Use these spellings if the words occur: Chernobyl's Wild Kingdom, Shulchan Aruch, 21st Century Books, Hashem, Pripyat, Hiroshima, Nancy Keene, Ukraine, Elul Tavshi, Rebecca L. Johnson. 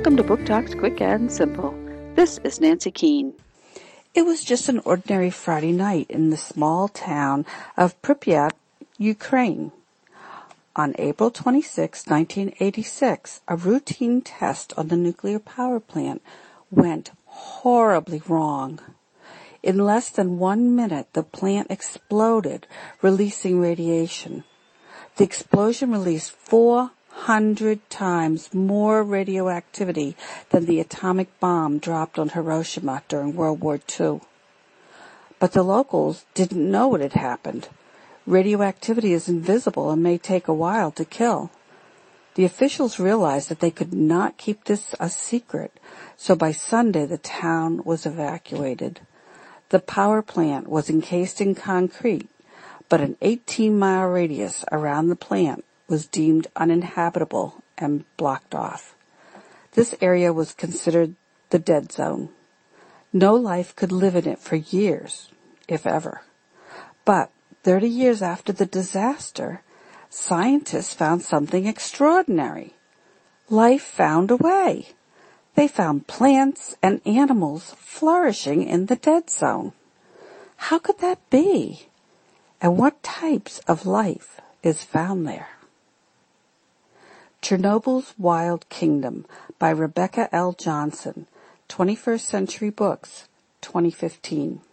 Welcome to Book Talks Quick and Simple. This is Nancy Keene. It was just an ordinary Friday night in the small town of Pripyat, Ukraine. On April 26, 1986, a routine test on the nuclear power plant went horribly wrong. In less than 1 minute, the plant exploded, releasing radiation. The explosion released 400 times more radioactivity than the atomic bomb dropped on Hiroshima during World War II. But the locals didn't know what had happened. Radioactivity is invisible and may take a while to kill. The officials realized that they could not keep this a secret, so by Sunday the town was evacuated. The power plant was encased in concrete, but an 18-mile radius around the plant was deemed uninhabitable and blocked off. This area was considered the dead zone. No life could live in it for years, if ever. But 30 years after the disaster, scientists found something extraordinary. Life found a way. They found plants and animals flourishing in the dead zone. How could that be? And what types of life is found there? Chernobyl's Wild Kingdom by Rebecca L. Johnson, 21st Century Books, 2015.